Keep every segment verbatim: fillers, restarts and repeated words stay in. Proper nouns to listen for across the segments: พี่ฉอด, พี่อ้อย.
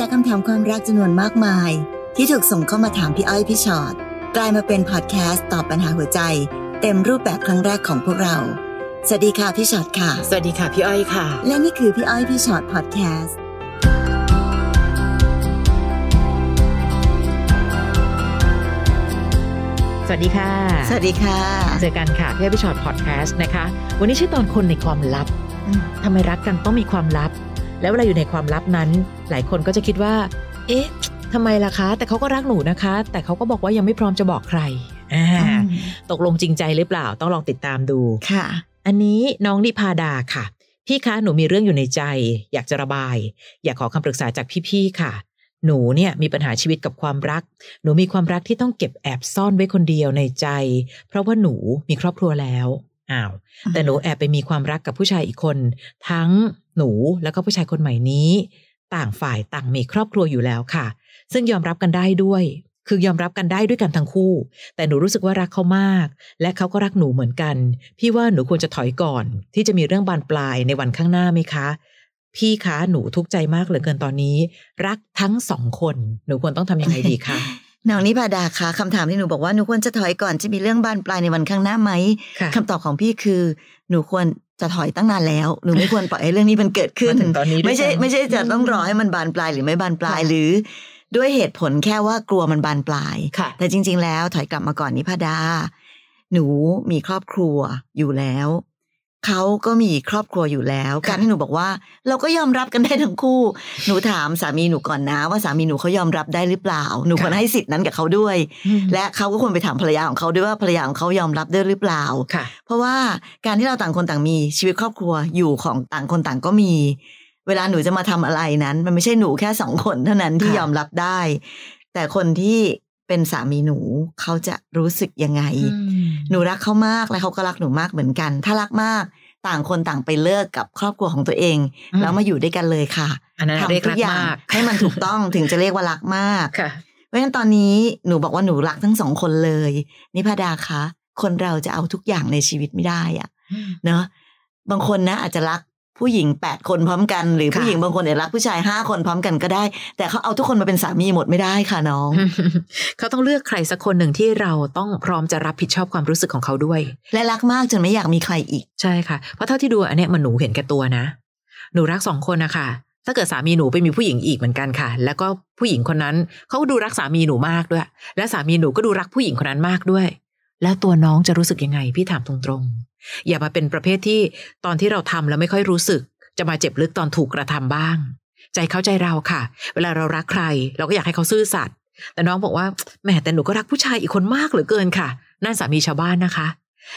จากคำถามความรักจำนวนมากมายที่ถูกส่งเข้ามาถามพี่อ้อยพี่ชอ็อตกลายมาเป็นพอดแคสต์ตอบปัญหาหัวใจเต็มรูปแบบครั้งแรกของพวกเราสวัสดีค่ะพี่ชอ็อตค่ะสวัสดีค่ะพี่อ้อยค่ะและนี่คือพี่อ้อยพี่ชอ็อตพอดแคสต์สวัสดีค่ะสวัสดีค่ะเจอกันค่ะพี่อ้อยพี่ชอ็อตพอดแคสต์นะคะวันนี้ชื่อตอนคนในความลับทำไมรักกันต้องมีความลับแล้วเวลาอยู่ในความลับนั้นหลายคนก็จะคิดว่าเอ๊ะทำไมล่ะคะแต่เขาก็รักหนูนะคะแต่เขาก็บอกว่ายังไม่พร้อมจะบอกใครตกลงจริงใจหรือเปล่าต้องลองติดตามดูค่ะอันนี้น้องนิพาดาค่ะพี่คะหนูมีเรื่องอยู่ในใจอยากจะระบายอยากขอคำปรึกษาจากพี่ๆค่ะหนูเนี่ยมีปัญหาชีวิตกับความรักหนูมีความรักที่ต้องเก็บแอบซ่อนไว้คนเดียวในใจเพราะว่าหนูมีครอบครัวแล้วอ้าวแต่หนูแอบไปมีความรักกับผู้ชายอีกคนทั้งหนูแล้วก็ผู้ชายคนใหม่นี้ต่างฝ่ายต่างมีครอบครัวอยู่แล้วค่ะซึ่งยอมรับกันได้ด้วยคือยอมรับกันได้ด้วยกันทั้งคู่แต่หนูรู้สึกว่ารักเขามากและเขาก็รักหนูเหมือนกันพี่ว่าหนูควรจะถอยก่อนที่จะมีเรื่องบานปลายในวันข้างหน้าไหมคะพี่คะหนูทุกข์ใจมากเหลือเกินตอนนี้รักทั้งสองคนหนูควรต้องทำยังไงดีคะน้องนิพาดาคะคำถามที่หนูบอกว่าหนูควรจะถอยก่อนจะมีเรื่องบานปลายในวันข้างหน้าไหม คำตอบของพี่คือหนูควรจะถอยตั้งนานแล้วหนูไม่ควรปล่อยให้เรื่องนี้มันเกิดขึ้นไม่ใช่ไม่ใช่จะต้องรอให้มันบานปลายหรือไม่บานปลายหรือด้วยเหตุผลแค่ว่ากลัวมันบานปลายแต่จริงๆแล้วถอยกลับมาก่อนนิพาดาหนูมีครอบครัวอยู่แล้วเขาก็มีครอบครัวอยู่แล้วการที่หนูบอกว่าเราก็ยอมรับกันได้ทั้งคู่หนูถามสามีหนูก่อนนะว่าสามีหนูเขายอมรับได้หรือเปล่าหนูควรให้สิทธิ์นั้นกับเขาด้วยและเขาก็ควรไปถามภรรยาของเขาด้วยว่าภรรยาของเขายอมรับได้หรือเปล่าเพราะว่าการที่เราต่างคนต่างมีชีวิตครอบครัวอยู่ของต่างคนต่างก็มีเวลาหนูจะมาทำอะไรนั้นมันไม่ใช่หนูแค่สองคนเท่านั้นที่ยอมรับได้แต่คนที่เป็นสามีหนูเขาจะรู้สึกยังไงหนูรักเขามากและเขาก็รักหนูมากเหมือนกันถ้ารักมากต่างคนต่างไปเลิกกับครอบครัวของตัวเองแล้วมาอยู่ด้วยกันเลยค่ะทำทุกอย่างให้มันถูกต้องถึงจะเรียกว่ารักมากเพราะฉะนั้นตอนนี้หนูบอกว่าหนูรักทั้งสองคนเลยนิพาดาคะคนเราจะเอาทุกอย่างในชีวิตไม่ได้อะเนอะบางคนนะอาจจะรักผู้หญิงแปดคนพร้อมกันหรือผู้หญิงบางคนเนี่ยรักผู้ชายห้าคนพร้อมกันก็ได้แต่เขาเอาทุกคนมาเป็นสามีหมดไม่ได้ค่ะน้อง เขาต้องเลือกใครสักคนหนึ่งที่เราต้องพร้อมจะรับผิดชอบความรู้สึกของเขาด้วยและรักมากจนไม่อยากมีใครอีกใช่ค่ะเพราะเท่าที่ดูอันเนี้ยมันหนูเห็นแก่ตัวนะหนูรักสองคนนะคะถ้าเกิดสามีหนูไปมีผู้หญิงอีกเหมือนกันค่ะแล้วก็ผู้หญิงคนนั้นเขาดูรักสามีหนูมากด้วยและสามีหนูก็ดูรักผู้หญิงคนนั้นมากด้วยแล้วตัวน้องจะรู้สึกยังไงพี่ถามตรงๆอย่ามาเป็นประเภทที่ตอนที่เราทำแล้วไม่ค่อยรู้สึกจะมาเจ็บลึกตอนถูกกระทำบ้างใจเขาใจเราค่ะเวลาเรารักใครเราก็อยากให้เขาซื่อสัตย์แต่น้องบอกว่าแหมแต่หนูก็รักผู้ชายอีกคนมากเหลือเกินค่ะนั่นสามีชาวบ้านนะคะ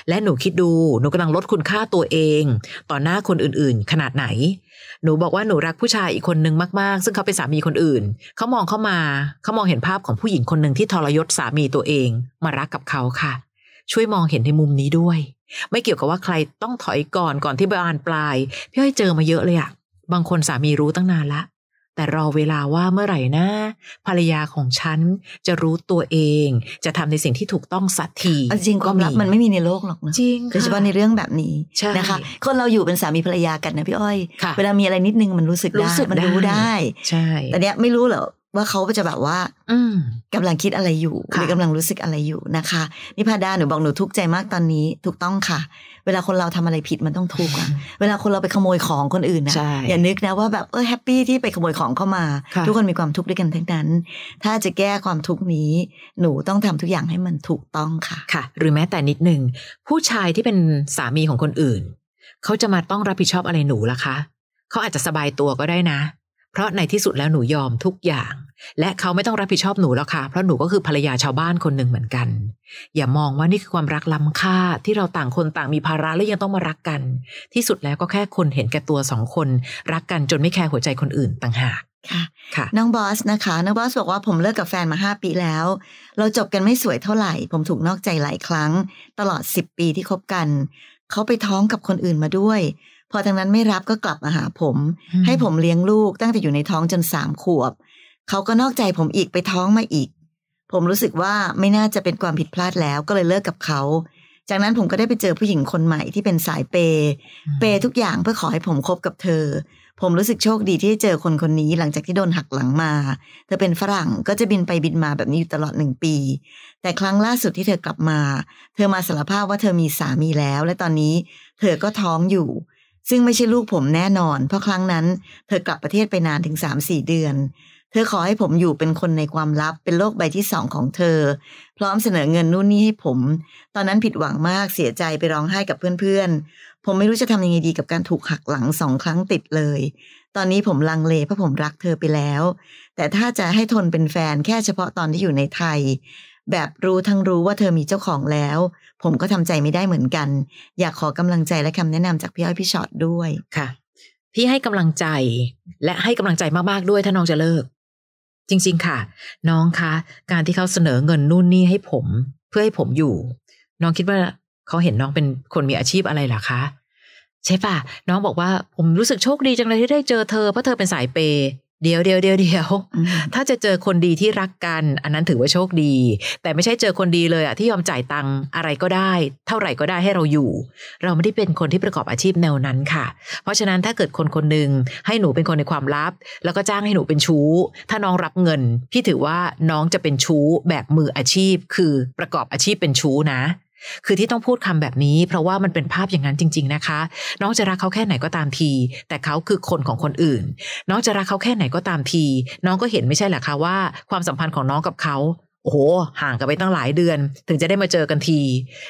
และหนูคิดดูหนูกำลังลดคุณค่าตัวเองต่อหน้าคนอื่นๆขนาดไหนหนูบอกว่าหนูรักผู้ชายอีกคนนึงมากๆซึ่งเขาเป็นสามีคนอื่นเขามองเข้ามาเขามองเห็นภาพของผู้หญิงคนนึงที่ทรยศสามีตัวเองมารักกับเขาค่ะช่วยมองเห็นในมุมนี้ด้วยไม่เกี่ยวกับว่าใครต้องถอยก่อนก่อนที่บานปลายพี่อ้อยเจอมาเยอะเลยอะบางคนสามีรู้ตั้งนานละแต่รอเวลาว่าเมื่อไหร่นะภรรยาของฉันจะรู้ตัวเองจะทำในสิ่งที่ถูกต้องสักทีจริงความลับมันไม่มีในโลกหรอกนะจริงโดยเฉพาะในเรื่องแบบนี้นะคะคนเราอยู่เป็นสามีภรรยากันนะพี่อ้อยเวลามีอะไรนิดนึงมันรู้สึกได้มันรู้ได้ใช่แต่เนี้ยไม่รู้เหรอว่าเขาจะแบบว่ากำลังคิดอะไรอยู่หรือกำลังรู้สึกอะไรอยู่นะคะนิพาดาหนูบอกหนูทุกข์ใจมากตอนนี้ถูกต้องค่ะเวลาคนเราทำอะไรผิดมันต้องทุกข์อะเวลาคนเราไปขโมยของคนอื่นนะอย่านึกนะว่าแบบเออแฮปปี้ที่ไปขโมยของเข้ามาทุกคนมีความทุกข์ด้วยกันทั้งนั้นถ้าจะแก้ความทุกข์นี้หนูต้องทำทุกอย่างให้มันถูกต้องค่ะค่ะหรือแม้แต่นิดนึงผู้ชายที่เป็นสามีของคนอื่นเขาจะมาต้องรับผิดชอบอะไรหนูล่ะคะเขาอาจจะสบายตัวก็ได้นะเพราะในที่สุดแล้วหนูยอมทุกอย่างและเขาไม่ต้องรับผิดชอบหนูแล้วค่ะเพราะหนูก็คือภรรยาชาวบ้านคนหนึ่งเหมือนกันอย่ามองว่านี่คือความรักล้ำค่าที่เราต่างคนต่างมีภาระและยังต้องมารักกันที่สุดแล้วก็แค่คนเห็นแก่ตัวสองคนรักกันจนไม่แคร์หัวใจคนอื่นต่างหากค่ะน้องบอสนะคะน้องบอสบอกว่าผมเลิกกับแฟนมาห้าปีแล้วเราจบกันไม่สวยเท่าไหร่ผมถูกนอกใจหลายครั้งตลอดสิบปีที่คบกันเขาไปท้องกับคนอื่นมาด้วยพอทางนั้นไม่รับก็กลับมาหาผมให้ผมเลี้ยงลูกตั้งแต่อยู่ในท้องจนสามขวบเขาก็นอกใจผมอีกไปท้องมาอีกผมรู้สึกว่าไม่น่าจะเป็นความผิดพลาดแล้วก็เลยเลิกกับเขาจากนั้นผมก็ได้ไปเจอผู้หญิงคนใหม่ที่เป็นสายเปย์เปย์ทุกอย่างเพื่อขอให้ผมคบกับเธอ ผมรู้สึกโชคดีที่ได้เจอคนคนนี้หลังจากที่โดนหักหลังมาเธอเป็นฝรั่งก็จะบินไปบินมาแบบนี้อยู่ตลอดหนึ่งปีแต่ครั้งล่าสุดที่เธอกลับมาเธอมาสารภาพว่าเธอมีสามีแล้วและตอนนี้เธอก็ท้องอยู่ซึ่งไม่ใช่ลูกผมแน่นอนเพราะครั้งนั้นเธอกลับประเทศไปนานถึง สามถึงสี่ เดือนเธอขอให้ผมอยู่เป็นคนในความลับเป็นโลกใบที่สองของเธอพร้อมเสนอเงินนู่นนี่ให้ผมตอนนั้นผิดหวังมากเสียใจไปร้องไห้กับเพื่อนๆผมไม่รู้จะทำยังไงดีกับการถูกหักหลังสองครั้งติดเลยตอนนี้ผมลังเลเพราะผมรักเธอไปแล้วแต่ถ้าจะให้ทนเป็นแฟนแค่เฉพาะตอนที่อยู่ในไทยแบบรู้ทั้งรู้ว่าเธอมีเจ้าของแล้วผมก็ทำใจไม่ได้เหมือนกันอยากขอกำลังใจและคำแนะนำจากพี่อ้อยพี่ชอตด้วยค่ะพี่ให้กำลังใจและให้กำลังใจมากๆด้วยถ้าน้องจะเลิกจริงๆค่ะน้องคะการที่เขาเสนอเงินนู่นนี่ให้ผมเพื่อให้ผมอยู่น้องคิดว่าเขาเห็นน้องเป็นคนมีอาชีพอะไรหรอคะใช่ป่ะน้องบอกว่าผมรู้สึกโชคดีจังเลยที่ได้เจอเธอเพราะเธอเป็นสายเปย์เดี๋ยวเดี๋ยวเดี๋ยวเดี๋ยวถ้าจะเจอคนดีที่รักกันอันนั้นถือว่าโชคดีแต่ไม่ใช่เจอคนดีเลยอะที่ยอมจ่ายตังค์อะไรก็ได้เท่าไหร่ก็ได้ให้เราอยู่เราไม่ได้เป็นคนที่ประกอบอาชีพแนวนั้นค่ะเพราะฉะนั้นถ้าเกิดคนคนหนึ่งให้หนูเป็นคนในความลับแล้วก็จ้างให้หนูเป็นชู้ถ้าน้องรับเงินพี่ถือว่าน้องจะเป็นชู้แบบมืออาชีพคือประกอบอาชีพเป็นชู้นะคือที่ต้องพูดคำแบบนี้เพราะว่ามันเป็นภาพอย่างนั้นจริงๆนะคะน้องจะรักเขาแค่ไหนก็ตามทีแต่เขาคือคนของคนอื่นน้องจะรักเขาแค่ไหนก็ตามทีน้องก็เห็นไม่ใช่หรอคะว่าความสัมพันธ์ของน้องกับเขาโอ้โหห่างกันไปตั้งหลายเดือนถึงจะได้มาเจอกันที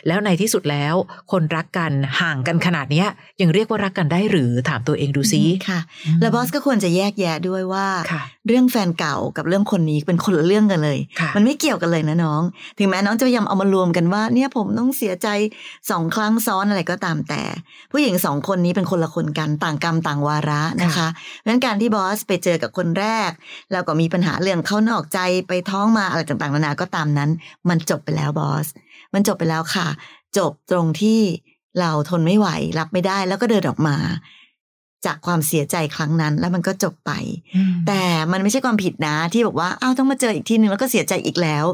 แล้วในที่สุดแล้วคนรักกันห่างกันขนาดนี้ยังเรียกว่ารักกันได้หรือถามตัวเองดูซิค่ะแล้วบอสก็ควรจะแยกแยะด้วยว่าเรื่องแฟนเก่ากับเรื่องคนนี้เป็นคนละเรื่องกันเลยมันไม่เกี่ยวกันเลยนะน้องถึงแม้น้องจะพยายามเอามารวมกันว่าเนี่ยผมต้องเสียใจสองครั้งซ้อนอะไรก็ตามแต่ผู้หญิงสองคนนี้เป็นคนละคนกันต่างกรรมต่างวาระนะคะเพราะงั้นการที่บอสไปเจอกับคนแรกแล้วก็มีปัญหาเรื่องเขานอกใจไปท้องมาอะไรต่างๆนานาก็ตามนั้นมันจบไปแล้วบอสมันจบไปแล้วค่ะจบตรงที่เราทนไม่ไหวรับไม่ได้แล้วก็เดินออกมาจากความเสียใจครั้งนั้นแล้วมันก็จบไปแต่มันไม่ใช่ความผิดนะที่บอกว่าอ้าวต้องมาเจออีกทีนึงแล้วก็เสียใจอีกแล้ว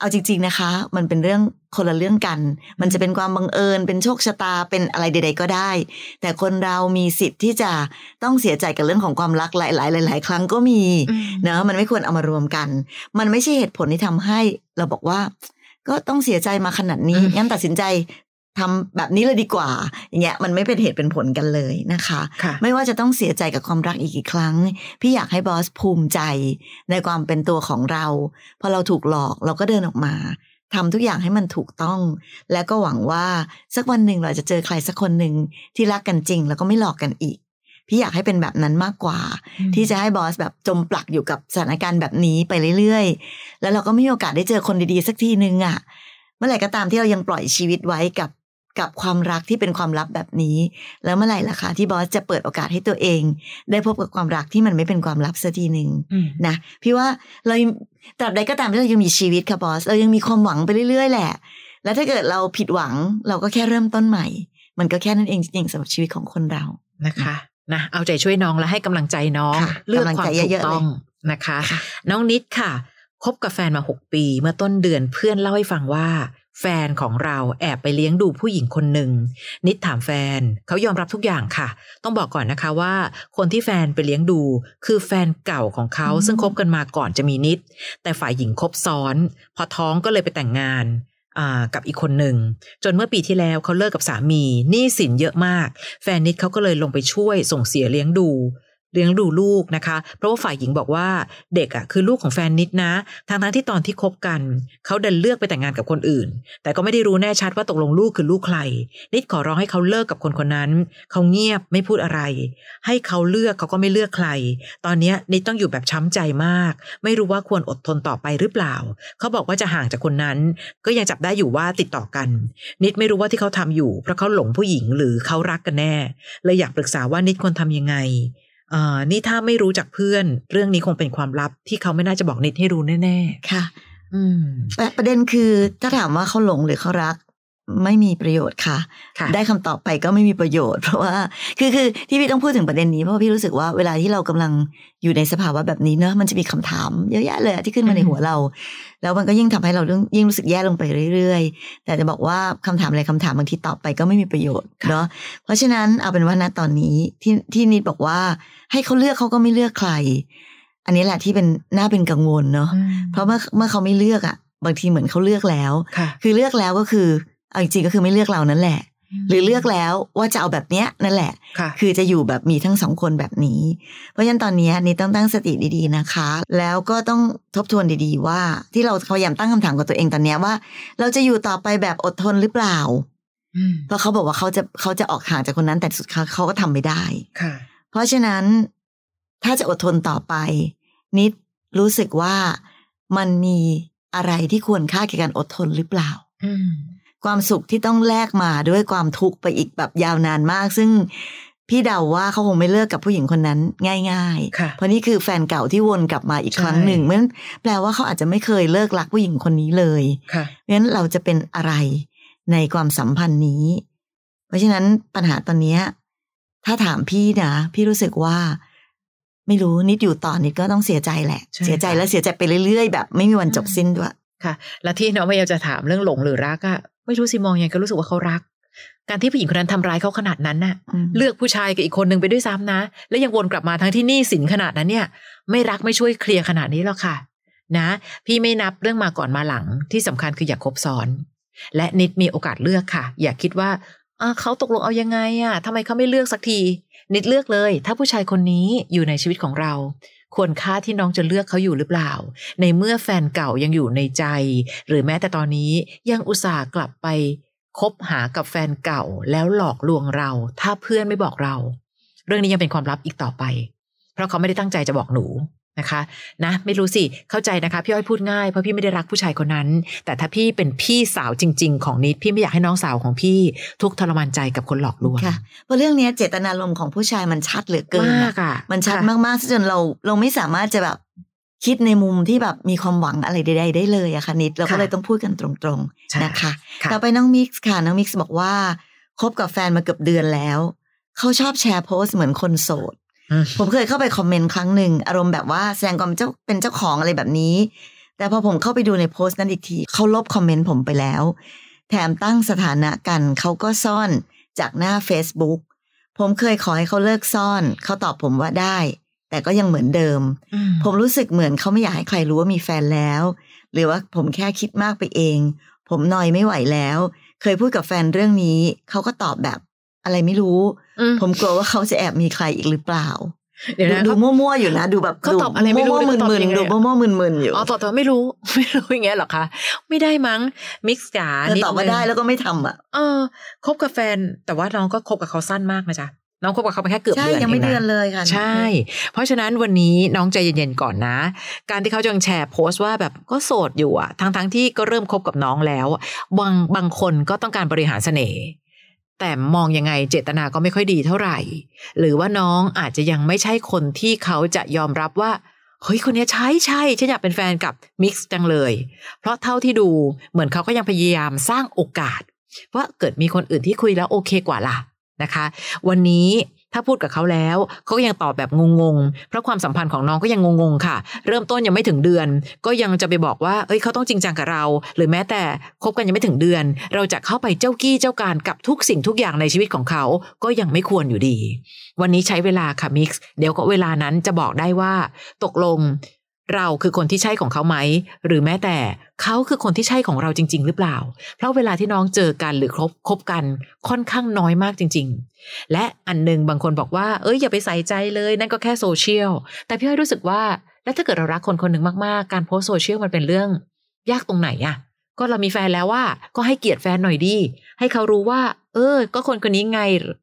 เอาจริงๆนะคะมันเป็นเรื่องคนละเรื่องกันมันจะเป็นความบังเอิญเป็นโชคชะตาเป็นอะไรใดๆก็ได้แต่คนเรามีสิทธิ์ที่จะต้องเสียใจกับเรื่องของความรักหลายๆหลายๆครั้งก็มีเนอะมันไม่ควรเอามารวมกันมันไม่ใช่เหตุผลที่ทำให้เราบอกว่าก็ต้องเสียใจมาขนาดนี้งั้นตัดสินใจทำแบบนี้เลยดีกว่าอย่างเงี้ยมันไม่เป็นเหตุเป็นผลกันเลยนะคะไม่ว่าจะต้องเสียใจกับความรักอีกกี่ครั้งพี่อยากให้บอสภูมิใจในความเป็นตัวของเราพอเราถูกหลอกเราก็เดินออกมาทำทุกอย่างให้มันถูกต้องแล้วก็หวังว่าสักวันหนึ่งเราจะเจอใครสักคนหนึ่งที่รักกันจริงแล้วก็ไม่หลอกกันอีกพี่อยากให้เป็นแบบนั้นมากกว่าที่จะให้บอสแบบจมปลักอยู่กับสถานการณ์แบบนี้ไปเรื่อยๆแล้วเราก็ไม่มีโอกาสได้เจอคนดีๆสักทีนึงอ่ะเมื่อไหร่ก็ตามที่เรายังปล่อยชีวิตไว้กับกับความรักที่เป็นความลับแบบนี้แล้วเมื่อไหร่ล่ะคะที่บอสจะเปิดโอกาสให้ตัวเองได้พบกับความรักที่มันไม่เป็นความลับสักทีหนึ่งนะพี่ว่าเราตราบใดก็ตามที่เรายังมีชีวิตค่ะบอสเรายังมีความหวังไปเรื่อยๆแหละแล้วถ้าเกิดเราผิดหวังเราก็แค่เริ่มต้นใหม่มันก็แค่นั้นเองจริงๆสำหรับชีวิตของคนเรานะคะนะเอาใจช่วยน้องและให้กำลังใจน้องเลือกความถูกต้องนะคะน้องนิดค่ะคบกับแฟนมาหกปีเมื่อต้นเดือนเพื่อนเล่าให้ฟังว่าแฟนของเราแอบไปเลี้ยงดูผู้หญิงคนหนึ่งนิดถามแฟนเขายอมรับทุกอย่างค่ะต้องบอกก่อนนะคะว่าคนที่แฟนไปเลี้ยงดูคือแฟนเก่าของเขาซึ่งคบกันมาก่อนจะมีนิดแต่ฝ่ายหญิงคบซ้อนพอท้องก็เลยไปแต่งงานกับอีกคนหนึ่งจนเมื่อปีที่แล้วเขาเลิกกับสามีหนี้สินเยอะมากแฟนนิดเขาก็เลยลงไปช่วยส่งเสียเลี้ยงดูเลี้ยงดูลูกนะคะเพราะว่าฝ่ายหญิงบอกว่าเด็กอ่ะคือลูกของแฟนนิดนะทั้งทั้งที่ตอนที่คบกันเขาดันเลือกไปแต่งงานกับคนอื่นแต่ก็ไม่ได้รู้แน่ชัดว่าตกลงลูกคือลูกใครนิดขอร้องให้เขาเลิกกับคนคนนั้นเขาเงียบไม่พูดอะไรให้เขาเลือกเขาก็ไม่เลือกใครตอนนี้นิดต้องอยู่แบบช้ำใจมากไม่รู้ว่าควรอดทนต่อไปหรือเปล่าเขาบอกว่าจะห่างจากคนนั้นก็ยังจับได้อยู่ว่าติดต่อกันนิดไม่รู้ว่าที่เขาทำอยู่เพราะเขาหลงผู้หญิงหรือเขารักกันแน่เลยอยากปรึกษาว่านิดควรทำยังไงอ่านี่ถ้าไม่รู้จากเพื่อนเรื่องนี้คงเป็นความลับที่เขาไม่น่าจะบอกนิดให้รู้แน่ๆค่ะอืมประเด็นคือถ้าถามว่าเขาหลงหรือเขารัก ไม่มีประโยชน์ค่ะได้คำตอบไปก็ไม่มีประโยชน์เพราะว่าคือคือที่พี่ต้องพูดถึงประเด็นนี้เพราะพี่รู้สึกว่าเวลาที่เรากำลังอยู่ในสภาวะแบบนี้เนอะมันจะมีคำถามเยอะแยะเลยที่ขึ้นมาในหัวเราแล้วมันก็ยิ่งทำให้เรายิ่งรู้สึกแย่ลงไปเรื่อยๆแต่จะบอกว่าคำถามอะไรคำถามบางทีตอบไปก็ไม่มีประโยชน์เนาะเพราะฉะนั้นเอาเป็นว่าณตอนนี้ที่ที่นิดบอกว่าให้เขาเลือกเขาก็ไม่เลือกใครอันนี้แหละที่เป็นน่าเป็นกังวลเนาะเพราะเมื่อเมื่อเขาไม่เลือกอ่ะบางทีเหมือนเขาเลือกแล้วคือเลือกแล้วก็คือเอาจริงก็คือไม่เลือกเรานั่นแหละหรือเลือกแล้วว่าจะเอาแบบเนี้ยนั่นแหละคือจะอยู่แบบมีทั้งสองคนแบบนี้เพราะฉะนั้นตอนนี้นี่ต้องตั้งสติดีๆนะคะแล้วก็ต้องทบทวนดีๆว่าที่เราพยายามตั้งคำถามกับตัวเองตอนนี้ว่าเราจะอยู่ต่อไปแบบอดทนหรือเปล่าเพราะเขาบอกว่าเขาจะเขาจะออกห่างจากคนนั้นแต่สุดท้ายเขาก็ทำไม่ได้เพราะฉะนั้นถ้าจะอดทนต่อไปนิดรู้สึกว่ามันมีอะไรที่ควรค่าแก่การอดทนหรือเปล่าความสุขที่ต้องแลกมาด้วยความทุกข์ไปอีกแบบยาวนานมากซึ่งพี่เดาว่าเขาคงไม่เลิกกับผู้หญิงคนนั้นง่ายๆเพราะนี่คือแฟนเก่าที่วนกลับมาอีกครั้งหนึ่งเพราะฉะนั้นแปลว่าเขาอาจจะไม่เคยเลิกรักผู้หญิงคนนี้เลยเพราะฉะนั้นเราจะเป็นอะไรในความสัมพันธ์นี้เพราะฉะนั้นปัญหาตอนนี้ถ้าถามพี่นะพี่รู้สึกว่าไม่รู้นิดอยู่ต่อนิดก็ต้องเสียใจแหละเสียใจแล้วเสียใจไปเรื่อยๆแบบไม่มีวันจบสิ้นด้วยค่ะแล้วที่น้องพยายามจะถามเรื่องหลงหรือรักอะไม่รู้สิมองยังก็รู้สึกว่าเขารักการที่ผู้หญิงคนนั้นทำร้ายเขาขนาดนั้นน่ะเลือกผู้ชายกับอีกคนนึงไปด้วยซ้ำนะและยังวนกลับมาทั้งที่หนี้สินขนาดนั้นเนี่ยไม่รักไม่ช่วยเคลียร์ขนาดนี้หรอกค่ะนะพี่ไม่นับเรื่องมาก่อนมาหลังที่สำคัญคืออย่าคบซ้อนและนิดมีโอกาสเลือกค่ะอย่าคิดว่าเขาตกลงเอายังไงอ่ะทำไมเขาไม่เลือกสักทีนิดเลือกเลยถ้าผู้ชายคนนี้อยู่ในชีวิตของเราควรค่าที่น้องจะเลือกเขาอยู่หรือเปล่าในเมื่อแฟนเก่ายังอยู่ในใจหรือแม้แต่ตอนนี้ยังอุตส่าห์กลับไปคบหากับแฟนเก่าแล้วหลอกลวงเราถ้าเพื่อนไม่บอกเราเรื่องนี้ยังเป็นความลับอีกต่อไปเพราะเขาไม่ได้ตั้งใจจะบอกหนูนะคะนะไม่รู้สิเข้าใจนะคะพี่อ้อยพูดง่ายเพราะพี่ไม่ได้รักผู้ชายคนนั้นแต่ถ้าพี่เป็นพี่สาวจริงๆของนิดพี่ไม่อยากให้น้องสาวของพี่ทุกทรมานใจกับคนหลอกลวงค่ะเพราะเรื่องนี้เจตนารมณ์ของผู้ชายมันชัดเหลือเกินมากอ่ะมันชัดมากๆจนเราเราไม่สามารถจะแบบคิดในมุมที่แบบมีความหวังอะไรใดๆได้เลยอะค่ะนิดเราก็เลยต้องพูดกันตรงๆนะคะต่อไปน้องมิกซ์ค่ะน้องมิกซ์บอกว่าคบกับแฟนมาเกือบเดือนแล้วเขาชอบแชร์โพสต์เหมือนคนโสดผมเคยเข้าไปคอมเมนต์ครั้งหนึ่งอารมณ์แบบว่าแสดงความเจ้าเป็นเจ้าของอะไรแบบนี้แต่พอผมเข้าไปดูในโพสต์นั้นอีกทีเขาลบคอมเมนต์ผมไปแล้วแถมตั้งสถานะกันเขาก็ซ่อนจากหน้า Facebook ผมเคยขอให้เขาเลิกซ่อนเขาตอบผมว่าได้แต่ก็ยังเหมือนเดิมผมรู้สึกเหมือนเขาไม่อยากให้ใครรู้ว่ามีแฟนแล้วหรือว่าผมแค่คิดมากไปเองผมนอยไม่ไหวแล้วเคยพูดกับแฟนเรื่องนี้เขาก็ตอบแบบอะไรไม่รู้ผมกลัวว่าเขาจะแอบมีใครอีกหรือเปล่าเดี๋ยวนะดูมั่วๆอยู่นะดูแบบดูอะไรไม่รู้มึนๆดูมั่วๆมึนๆอยู่อ๋อตอบไม่รู้ไม่รู้อย่างเงี้ยหรอคะไม่ได้มั้งมิกซ์จ๋านิดนึงตอบมาได้แล้วก็ไม่ทำอ่ะเออคบกับแฟนแต่ว่าน้องก็คบกับเขาสั้นมากนะจ๊ะน้องคบกับเขาไปแค่เกือบเดือนเองนะใช่ยังไม่เดือนเลยค่ะใช่เพราะฉะนั้นวันนี้น้องใจเย็นๆก่อนนะการที่เขาจังแชร์โพสต์ว่าแบบก็โสดอยู่อ่ะทั้งๆที่ก็เริ่มคบกับน้องแล้วบางบางคนก็ต้องการบริหารเสน่ห์แต่มองยังไงเจตนาก็ไม่ค่อยดีเท่าไหร่หรือว่าน้องอาจจะยังไม่ใช่คนที่เขาจะยอมรับว่าเฮ้ยคนนี้ใช่ใช่ฉันอยากเป็นแฟนกับมิกซ์จังเลยเพราะเท่าที่ดูเหมือนเขาก็ยังพยายามสร้างโอกาสว่าเกิดมีคนอื่นที่คุยแล้วโอเคกว่าล่ะนะคะวันนี้ถ้าพูดกับเขาแล้วเขาก็ยังตอบแบบงงๆเพราะความสัมพันธ์ของน้องก็ยังงงๆค่ะเริ่มต้นยังไม่ถึงเดือนก็ยังจะไปบอกว่าเอ้ยเขาต้องจริงจังกับเราหรือแม้แต่คบกันยังไม่ถึงเดือนเราจะเข้าไปเจ้ากี้เจ้าการกับทุกสิ่งทุกอย่างในชีวิตของเขาก็ยังไม่ควรอยู่ดีวันนี้ใช้เวลาค่ะมิกซ์เดี๋ยวก็เวลานั้นจะบอกได้ว่าตกลงเราคือคนที่ใช่ของเขาไหมหรือแม้แต่เขาคือคนที่ใช่ของเราจริงๆหรือเปล่าเพราะเวลาที่น้องเจอกันหรือคบคบกันค่อนข้างน้อยมากจริงๆและอันนึงบางคนบอกว่าเอ้ยอย่าไปใส่ใจเลยนั่นก็แค่โซเชียลแต่พี่อ้อยรู้สึกว่าแล้วถ้าเกิดเรารักคนคนหนึ่งมากๆการโพสโซเชียลมันเป็นเรื่องยากตรงไหนอ่ะก็เรามีแฟนแล้วว่าก็ให้เกียรติแฟนหน่อยดีให้เขารู้ว่าเออก็คนคนนี้ไง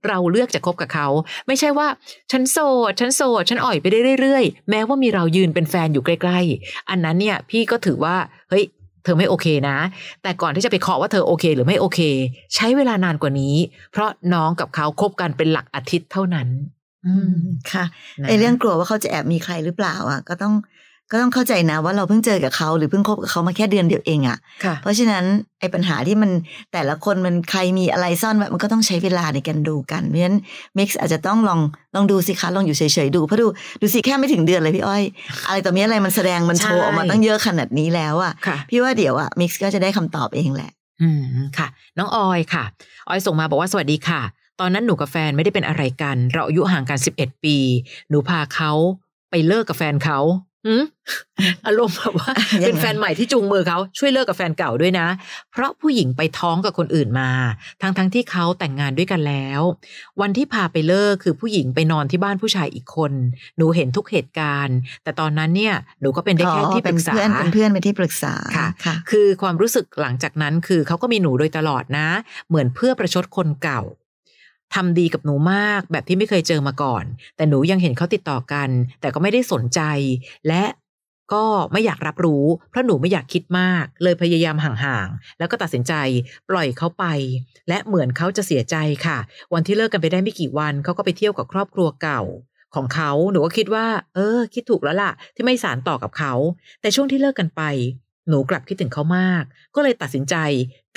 เราเลือกจะคบกับเขาไม่ใช่ว่าฉันโสดฉันโสดฉันอ่อยไปได้เรื่อยๆแม้ว่ามีเรายืนเป็นแฟนอยู่ใกล้ๆอันนั้นเนี่ยพี่ก็ถือว่าเฮ้ยเธอไม่โอเคนะแต่ก่อนที่จะไปเคาะว่าเธอโอเคหรือไม่โอเคใช้เวลานานกว่านี้เพราะน้องกับเขาคบกันเป็นหลักอาทิตย์เท่านั้นอืมค่ะไอ้เรื่องกลัวว่าเขาจะแอบมีใครหรือเปล่าอ่ะก็ต้อง ก็ต้องเข้าใจนะว่าเราเพิ่งเจอกับเขาหรือเพิ่งคบกับเขามาแค่เดือนเดียวเองอ่ะเพราะฉะนั้นไอ้ปัญหาที่มันแต่ละคนมันใครมีอะไรซ่อนไว้มันก็ต้องใช้เวลาในการดูกันเพราะฉะนั้นมิกซ์อาจจะต้องลองลองดูสิคะลองอยู่เฉยๆดูเพราะดูดูสิแค่ไม่ถึงเดือนเลยพี่อ้อยอะไรต่อมีอะไรมันแสดงมันโชว์ออกมาตั้งเยอะขนาดนี้แล้วอ่ะพี่ว่าเดี๋ยวอ่ะมิกซ์ก็จะได้คำตอบเองแหละอืมค่ะน้องออยค่ะออยส่งมาบอกว่าสวัสดีค่ะตอนนั้นหนูกับแฟนไม่ได้เป็นอะไรกันเราอายุห่างกันสิบเอ็ดปีหนูพาเขาไปเลิกกับแฟนเขาอืมอารมณ์แบบว่าเป็นแฟนใหม่ที่จูงมือเขาช่วยเลิกกับแฟนเก่าด้วยนะเพราะผู้หญิงไปท้องกับคนอื่นมาทั้งทั้งที่เขาแต่งงานด้วยกันแล้ววันที่พาไปเลิกคือผู้หญิงไปนอนที่บ้านผู้ชายอีกคนหนูเห็นทุกเหตุการณ์แต่ตอนนั้นเนี่ยหนูก็เป็นได้แค่ที่ปรึกษาเป็นเพื่อนเป็นเพื่อนเป็นที่ปรึกษาค่ะคือความรู้สึกหลังจากนั้นคือเขาก็มีหนูโดยตลอดนะเหมือนเพื่อประชดคนเก่าทำดีกับหนูมากแบบที่ไม่เคยเจอมาก่อนแต่หนูยังเห็นเขาติดต่อกันแต่ก็ไม่ได้สนใจและก็ไม่อยากรับรู้เพราะหนูไม่อยากคิดมากเลยพยายามห่างๆแล้วก็ตัดสินใจปล่อยเขาไปและเหมือนเขาจะเสียใจค่ะวันที่เลิกกันไปได้ไม่กี่วันเขาก็ไปเที่ยวกับครอบครัวเก่าของเขาหนูก็คิดว่าเออคิดถูกแล้วล่ะที่ไม่สานต่อกับเขาแต่ช่วงที่เลิกกันไปหนูกลับคิดถึงเขามากก็เลยตัดสินใจ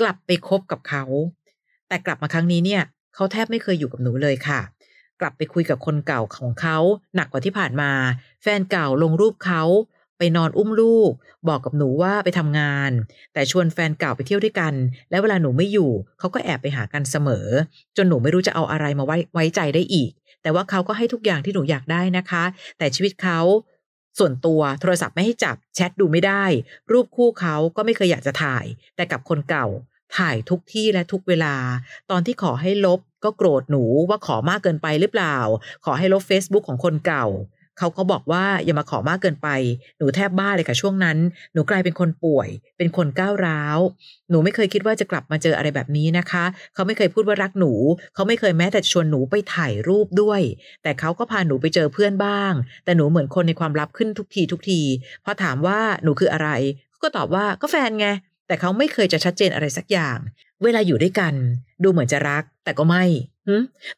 กลับไปคบกับเขาแต่กลับมาครั้งนี้เนี่ยเขาแทบไม่เคยอยู่กับหนูเลยค่ะกลับไปคุยกับคนเก่าของเขาหนักกว่าที่ผ่านมาแฟนเก่าลงรูปเขาไปนอนอุ้มลูกบอกกับหนูว่าไปทำงานแต่ชวนแฟนเก่าไปเที่ยวด้วยกันและเวลาหนูไม่อยู่เขาก็แอบไปหากันเสมอจนหนูไม่รู้จะเอาอะไรมาไว้ไว้ใจได้อีกแต่ว่าเขาก็ให้ทุกอย่างที่หนูอยากได้นะคะแต่ชีวิตเขาส่วนตัวโทรศัพท์ไม่ให้จับแชทดูไม่ได้รูปคู่เขาก็ไม่เคยอยากจะถ่ายแต่กับคนเก่าถ่ายทุกที่และทุกเวลาตอนที่ขอให้ลบก็โกรธหนูว่าขอมากเกินไปหรือเปล่าขอให้ลบ Facebook ของคนเก่าเขาก็บอกว่าอย่ามาขอมากเกินไปหนูแทบบ้าเลยค่ะช่วงนั้นหนูกลายเป็นคนป่วยเป็นคนก้าวร้าวหนูไม่เคยคิดว่าจะกลับมาเจออะไรแบบนี้นะคะเขาไม่เคยพูดว่ารักหนูเขาไม่เคยแม้แต่ชวนหนูไปถ่ายรูปด้วยแต่เขาก็พาหนูไปเจอเพื่อนบ้างแต่หนูเหมือนคนในความลับขึ้นทุกทีทุกทีพอถามว่าหนูคืออะไรก็ตอบว่าก็แฟนไงแต่เขาไม่เคยจะชัดเจนอะไรสักอย่างเวลาอยู่ด้วยกันดูเหมือนจะรักแต่ก็ไม่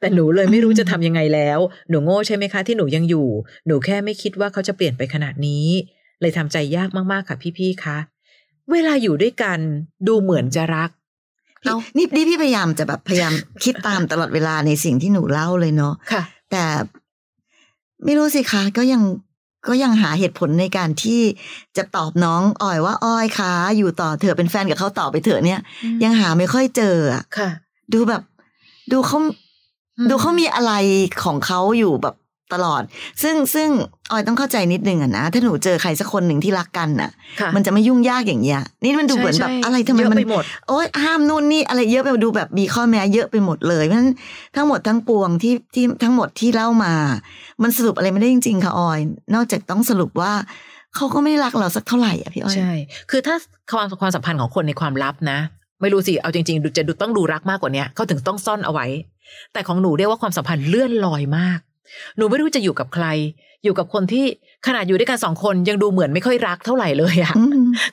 แต่หนูเลยไม่รู้จะทำยังไงแล้วหนูโง่ใช่ไหมคะที่หนูยังอยู่หนูแค่ไม่คิดว่าเขาจะเปลี่ยนไปขนาดนี้เลยทำใจยากมากๆค่ะพี่ๆคะเวลาอยู่ด้วยกันดูเหมือนจะรักเอานี่นี่พี่พยายามจะแบบพยายามคิดตามตลอดเวลาในสิ่งที่หนูเล่าเลยเนาะแต่ไม่รู้สิคะก็ยังก็ยังหาเหตุผลในการที่จะตอบน้องอ้อยว่าอ้อยคะอยู่ต่อเถอะเป็นแฟนกับเขาต่อไปเถอะเนี่ยยังหาไม่ค่อยเจออ่ะดูแบบดูเขาดูเขามีอะไรของเขาอยู่แบบตลอดซึ่งซึ่งอ้อยต้องเข้าใจนิดนึงอ่ะนะถ้าหนูเจอใครสักคนหนึ่งที่รักกันอ่ะมันจะไม่ยุ่งยากอย่างเงี้ยนี่มันดูเหมือนแบบอะไรทำไมมันโอ๊ยห้ามนู่นนี่อะไรเยอะไปดูแบบมีข้อแม้เยอะไปหมดเลยเพราะฉะนั้นทั้งหมดทั้งปวงที่ที่ทั้งหมดที่เล่ามามันสรุปอะไรไม่ได้จริงๆค่ะอ้อยนอกจากต้องสรุปว่าเขาก็ไม่ได้รักเราสักเท่าไหร่อ่ะพี่อ้อยใช่คือถ้าความความสัมพันธ์ของคนในความลับนะไม่รู้สิเอาจริงๆดูจะดูต้องดูรักมากกว่านี้เขาถึงต้องซ่อนเอาไว้แต่ของหนูเรียกว่าความสัมพันธ์เลื่อนลอยมากหนูไม่รู้จะอยู่กับใครอยู่กับคนที่ขนาดอยู่ด้วยกันสองคนยังดูเหมือนไม่ค่อยรักเท่าไหร่เลยอะ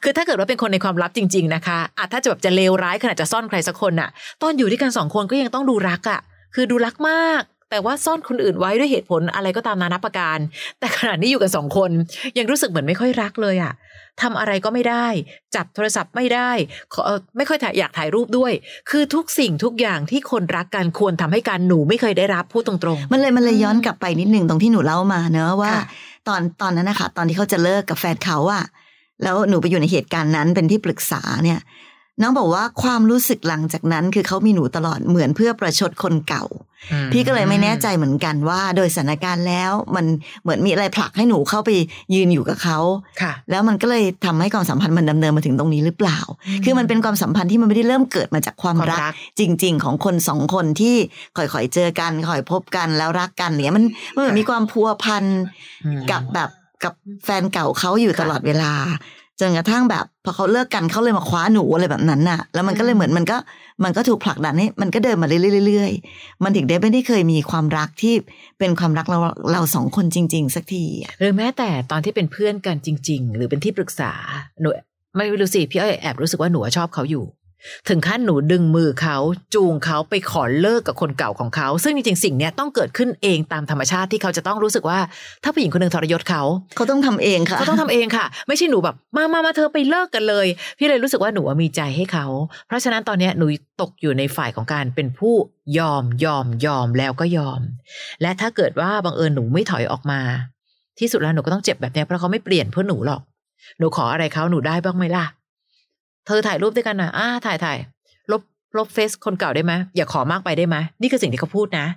คือถ้าเกิดว่าเป็นคนในความลับจริงๆนะคะอาจถ้าจะแบบจะเลวร้ายขนาดจะซ่อนใครสักคนอะตอนอยู่ด้วยกันสองคนก็ยังต้องดูรักอะคือดูรักมากแต่ว่าซ่อนคนอื่นไว้ด้วยเหตุผลอะไรก็ตามนานาประการแต่ขณะนี้อยู่กันสองคนยังรู้สึกเหมือนไม่ค่อยรักเลยอะทำอะไรก็ไม่ได้จับโทรศัพท์ไม่ได้ไม่ค่อยอยากถ่ายรูปด้วยคือทุกสิ่งทุกอย่างที่คนรักกันควรทำให้กันหนูไม่เคยได้รับพูดตรงๆมันเลยมันเลยย้อนกลับไปนิดนึงตรงที่หนูเล่ามาเนอะว่าตอนตอนนั้นนะคะตอนที่เขาจะเลิกกับแฟนเขาอะแล้วหนูไปอยู่ในเหตุการณ์นั้นเป็นที่ปรึกษาเนี่ยน้องบอกว่าความรู้สึกหลังจากนั้นคือเขามีหนูตลอดเหมือนเพื่อประชดคนเก่าพี่ก็เลยไม่แน่ใจเหมือนกันว่าโดยสถานการณ์แล้วมันเหมือนมีอะไรผลักให้หนูเข้าไปยืนอยู่กับเขาแล้วมันก็เลยทำให้ความสัมพันธ์มันดำเนินมาถึงตรงนี้หรือเปล่าคือมันเป็นความสัมพันธ์ที่มันไม่ได้เริ่มเกิดมาจากความรักจริงๆของคนสองคนที่ค่อยๆเจอกันค่อยๆพบกันแล้วรักกันเนี่ยมันมันเหมือนมีความพัวพันกับแบบกับแฟนเก่าเขาอยู่ตลอดเวลาจนกระทั่งแบบพอเขาเลิกกันเขาเลยมาคว้าหนูอะไรแบบนั้นน่ะแล้วมันก็เลยเหมือนมันก็มันก็ถูกผลักดันให้มันก็เดินมาเรื่อยๆมันถึงได้ไม่ได้เคยมีความรักที่เป็นความรักเราเราสองคนจริงๆสักทีหรือแม้แต่ตอนที่เป็นเพื่อนกันจริงๆหรือเป็นที่ปรึกษาหนูไม่รู้สิพี่อ้อยแอบรู้สึกว่าหนูชอบเขาอยู่ ถึงขั้นหนูดึงมือเขาจูงเขาไปขอเลิกกับคนเก่าของเขาซึ่งจริงๆสิ่งเนี้ยต้องเกิดขึ้นเองตามธรรมชาติที่เขาจะต้องรู้สึกว่าถ้าผู้หญิงคนนึงทรยศเขาเขาต้องทำเองค่ะเขาต้องทำเองค่ะไม่ใช่หนูแบบมามามาเธอไปเลิกกันเลยพี่เลยรู้สึกว่าหนูมีใจให้เขาเพราะฉะนั้นตอนเนี้ยหนูตกอยู่ในฝ่ายของการเป็นผู้ยอมยอมยอมแล้วก็ยอมและถ้าเกิดว่าบังเอิญหนูไม่ถอยออกมาที่สุดแล้วหนูก็ต้องเจ็บแบบเนี้ยเพราะเขาไม่เปลี่ยนเพื่อหนูหรอกหนูขออะไรเขาหนูได้บ้างไหมล่ะเธอถ่ายรูปด้วยกันนะอ่าถ่ายถ่ายลบลบเฟซคนเก่าได้ไหมอย่าขอมากไปได้ไหมนี่คือสิ่งที่เขาพูดนะ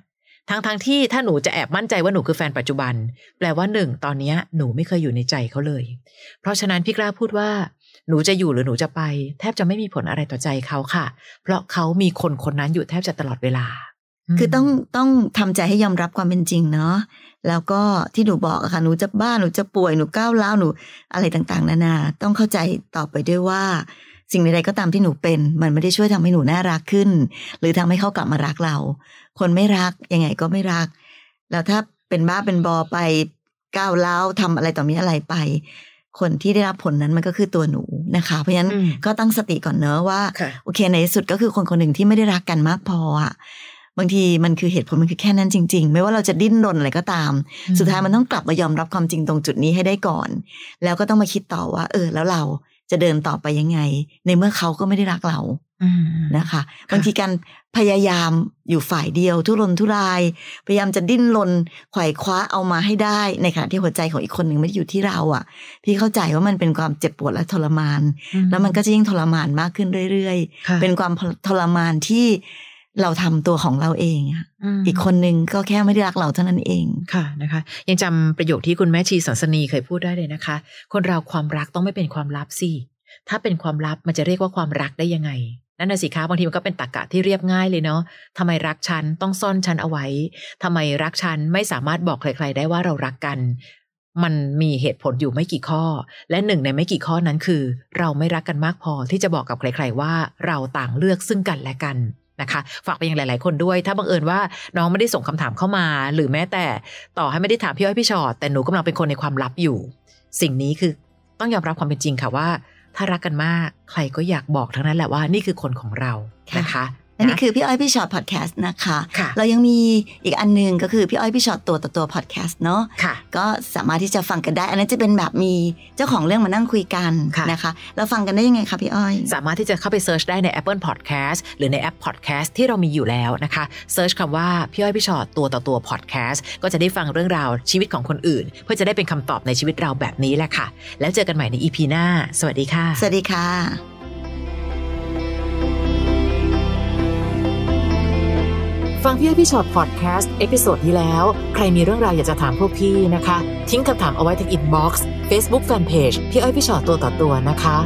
ทั้งทั้งที่ถ้าหนูจะแอบมั่นใจว่าหนูคือแฟนปัจจุบันแปลว่าหนึ่งตอนนี้หนูไม่เคยอยู่ในใจเขาเลยเพราะฉะนั้นพี่กล้าพูดว่าหนูจะอยู่หรือหนูจะไปแทบจะไม่มีผลอะไรต่อใจเขาค่ะเพราะเขามีคนคนนั้นอยู่แทบจะตลอดเวลาคือต้องต้องทำใจให้ยอมรับความเป็นจริงเนาะแล้วก็ที่หนูบอกอะค่ะหนูจะบ้าหนูจะป่วยหนูก้าวร้าวหนูอะไรต่างๆนานาต้องเข้าใจต่อไปด้วยว่าสิ่งใดๆก็ตามที่หนูเป็นมันไม่ได้ช่วยทำให้หนูน่ารักขึ้นหรือทำให้เขากลับมารักเราคนไม่รักยังไงก็ไม่รักแล้วถ้าเป็นบ้าเป็นบอไปก้าวร้าวทำอะไรต่อมีอะไรไปคนที่ได้รับผลนั้นมันก็คือตัวหนูนะคะเพราะฉะนั้นก็ตั้งสติก่อนเนอะว่าโอเคในที่สุดก็คือคนคนหนึ่งที่ไม่ได้รักกันมากพออะบางทีมันคือเหตุผลมันคือแค่นั้นจริงๆไม่ว่าเราจะดิ้นรนอะไรก็ตามสุดท้ายมันต้องกลับมายอมรับความจริงตรงจุดนี้ให้ได้ก่อนแล้วก็ต้องมาคิดต่อว่าเออแล้วเราจะเดินต่อไปยังไงในเมื่อเขาก็ไม่ได้รักเรานะคะบางทีการพยายามอยู่ฝ่ายเดียวทุรนทุรายพยายามจะดิ้นรนไขว่คว้าเอามาให้ได้ในขณะที่หัวใจของอีกคนหนึ่งไม่ได้อยู่ที่เราอ่ะพี่เข้าใจว่ามันเป็นความเจ็บปวดและทรมานแล้วมันก็จะยิ่งทรมานมากขึ้นเรื่อยๆเป็นความทรมานที่เราทำตัวของเราเองอ่ะอีกคนนึงก็แค่ไม่ได้รักเราเท่านั้นเองค่ะนะคะยังจำประโยคที่คุณแม่ชีสันสนีเคยพูดได้เลยนะคะคนเราความรักต้องไม่เป็นความลับสิถ้าเป็นความลับมันจะเรียกว่าความรักได้ยังไงนั่นน่ะสิคะบางทีมันก็เป็นตรรกะที่เรียบง่ายเลยเนาะทำไมรักฉันต้องซ่อนฉันเอาไว้ทำไมรักฉันไม่สามารถบอกใครๆได้ว่าเรารักกันมันมีเหตุผลอยู่ไม่กี่ข้อและหนึ่งในไม่กี่ข้อนั้นคือเราไม่รักกันมากพอที่จะบอกกับใครๆว่าเราต่างเลือกซึ่งกันและกันนะคะฝากไปยังหลายๆคนด้วยถ้าบังเอิญว่าน้องไม่ได้ส่งคำถามเข้ามาหรือแม้แต่ต่อให้ไม่ได้ถามพี่อ้อยพี่ชอตแต่หนูกำลังเป็นคนในความลับอยู่สิ่งนี้คือต้องยอมรับความเป็นจริงค่ะว่าถ้ารักกันมากใครก็อยากบอกทั้งนั้นแหละว่านี่คือคนของเรานะคะอันนี้คือพี่อ้อยพี่ชอตพอดแคสต์นะคะเรายังมีอีกอันนึงก็คือพี่อ้อยพี่ชอตตัวต่อตัวพอดแคสต์เนาะก็สามารถที่จะฟังกันได้อันนั้นจะเป็นแบบมีเจ้าของเรื่องมานั่งคุยกันนะคะเราฟังกันได้ยังไงคะพี่อ้อยสามารถที่จะเข้าไปเสิร์ชได้ใน Apple Podcast หรือในแอป Podcast ที่เรามีอยู่แล้วนะคะเสิร์ชคำว่าพี่อ้อยพี่ชอตตัวต่อตัวพอดแคสต์ก็จะได้ฟังเรื่องราวชีวิตของคนอื่นเพื่อจะได้เป็นคำตอบในชีวิตเราแบบนี้แหละค่ะแล้วเจอกันใหม่ใน อี พี หน้าสวัสดีค่ะสวัสดีค่ะฟังพี่อ้อยพี่ชอตพอดแคสต์เอพิโซดที่แล้วใครมีเรื่องราวอยากจะถามพวกพี่นะคะทิ้งคำถามเอาไว้ที่อินบ็อกซ์ Facebook Fanpage พี่อ้อยพี่ชอตตัวต่อตัวนะคะ